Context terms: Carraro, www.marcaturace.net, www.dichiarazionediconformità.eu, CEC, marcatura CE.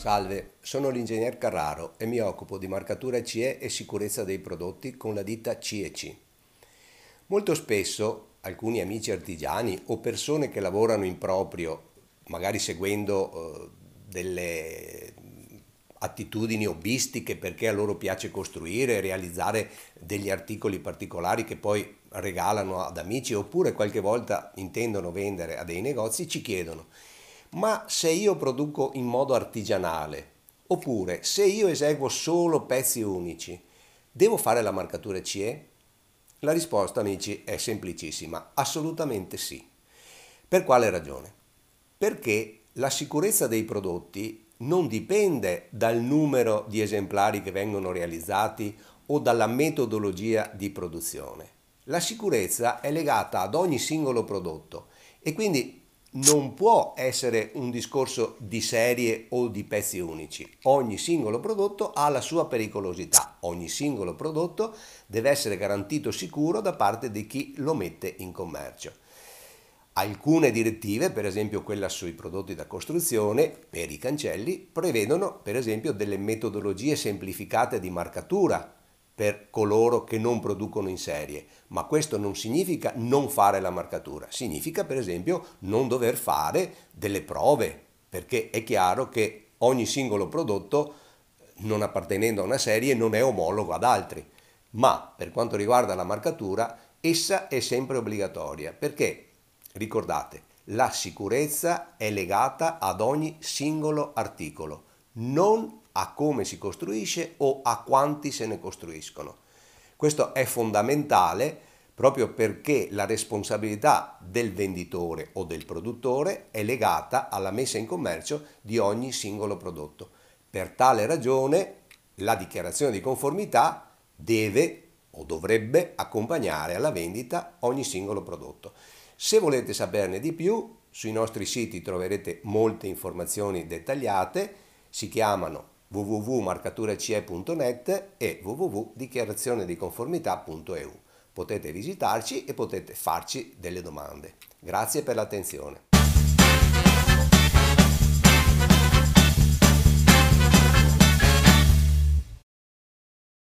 Salve, sono l'ingegner Carraro e mi occupo di marcatura CE e sicurezza dei prodotti con la ditta CEC. Molto spesso alcuni amici artigiani o persone che lavorano in proprio, magari seguendo delle attitudini hobbistiche perché a loro piace costruire e realizzare degli articoli particolari che poi regalano ad amici oppure qualche volta intendono vendere a dei negozi, ci chiedono: ma se io produco in modo artigianale, oppure se io eseguo solo pezzi unici, devo fare la marcatura CE? La risposta, amici, è semplicissima, assolutamente sì. Per quale ragione? Perché la sicurezza dei prodotti non dipende dal numero di esemplari che vengono realizzati o dalla metodologia di produzione. La sicurezza è legata ad ogni singolo prodotto e quindi non può essere un discorso di serie o di pezzi unici. Ogni singolo prodotto ha la sua pericolosità, ogni singolo prodotto deve essere garantito sicuro da parte di chi lo mette in commercio. Alcune direttive, per esempio quella sui prodotti da costruzione per i cancelli, prevedono per esempio delle metodologie semplificate di marcatura per coloro che non producono in serie, ma questo non significa non fare la marcatura, significa per esempio non dover fare delle prove, perché è chiaro che ogni singolo prodotto, non appartenendo a una serie, non è omologo ad altri, ma per quanto riguarda la marcatura, essa è sempre obbligatoria, perché ricordate, la sicurezza è legata ad ogni singolo articolo, non a come si costruisce o a quanti se ne costruiscono. Questo è fondamentale proprio perché la responsabilità del venditore o del produttore è legata alla messa in commercio di ogni singolo prodotto. Per tale ragione la dichiarazione di conformità deve o dovrebbe accompagnare alla vendita ogni singolo prodotto. Se volete saperne di più, sui nostri siti troverete molte informazioni dettagliate, si chiamano www.marcaturace.net e www.dichiarazionediconformità.eu. Potete visitarci e potete farci delle domande. Grazie per l'attenzione.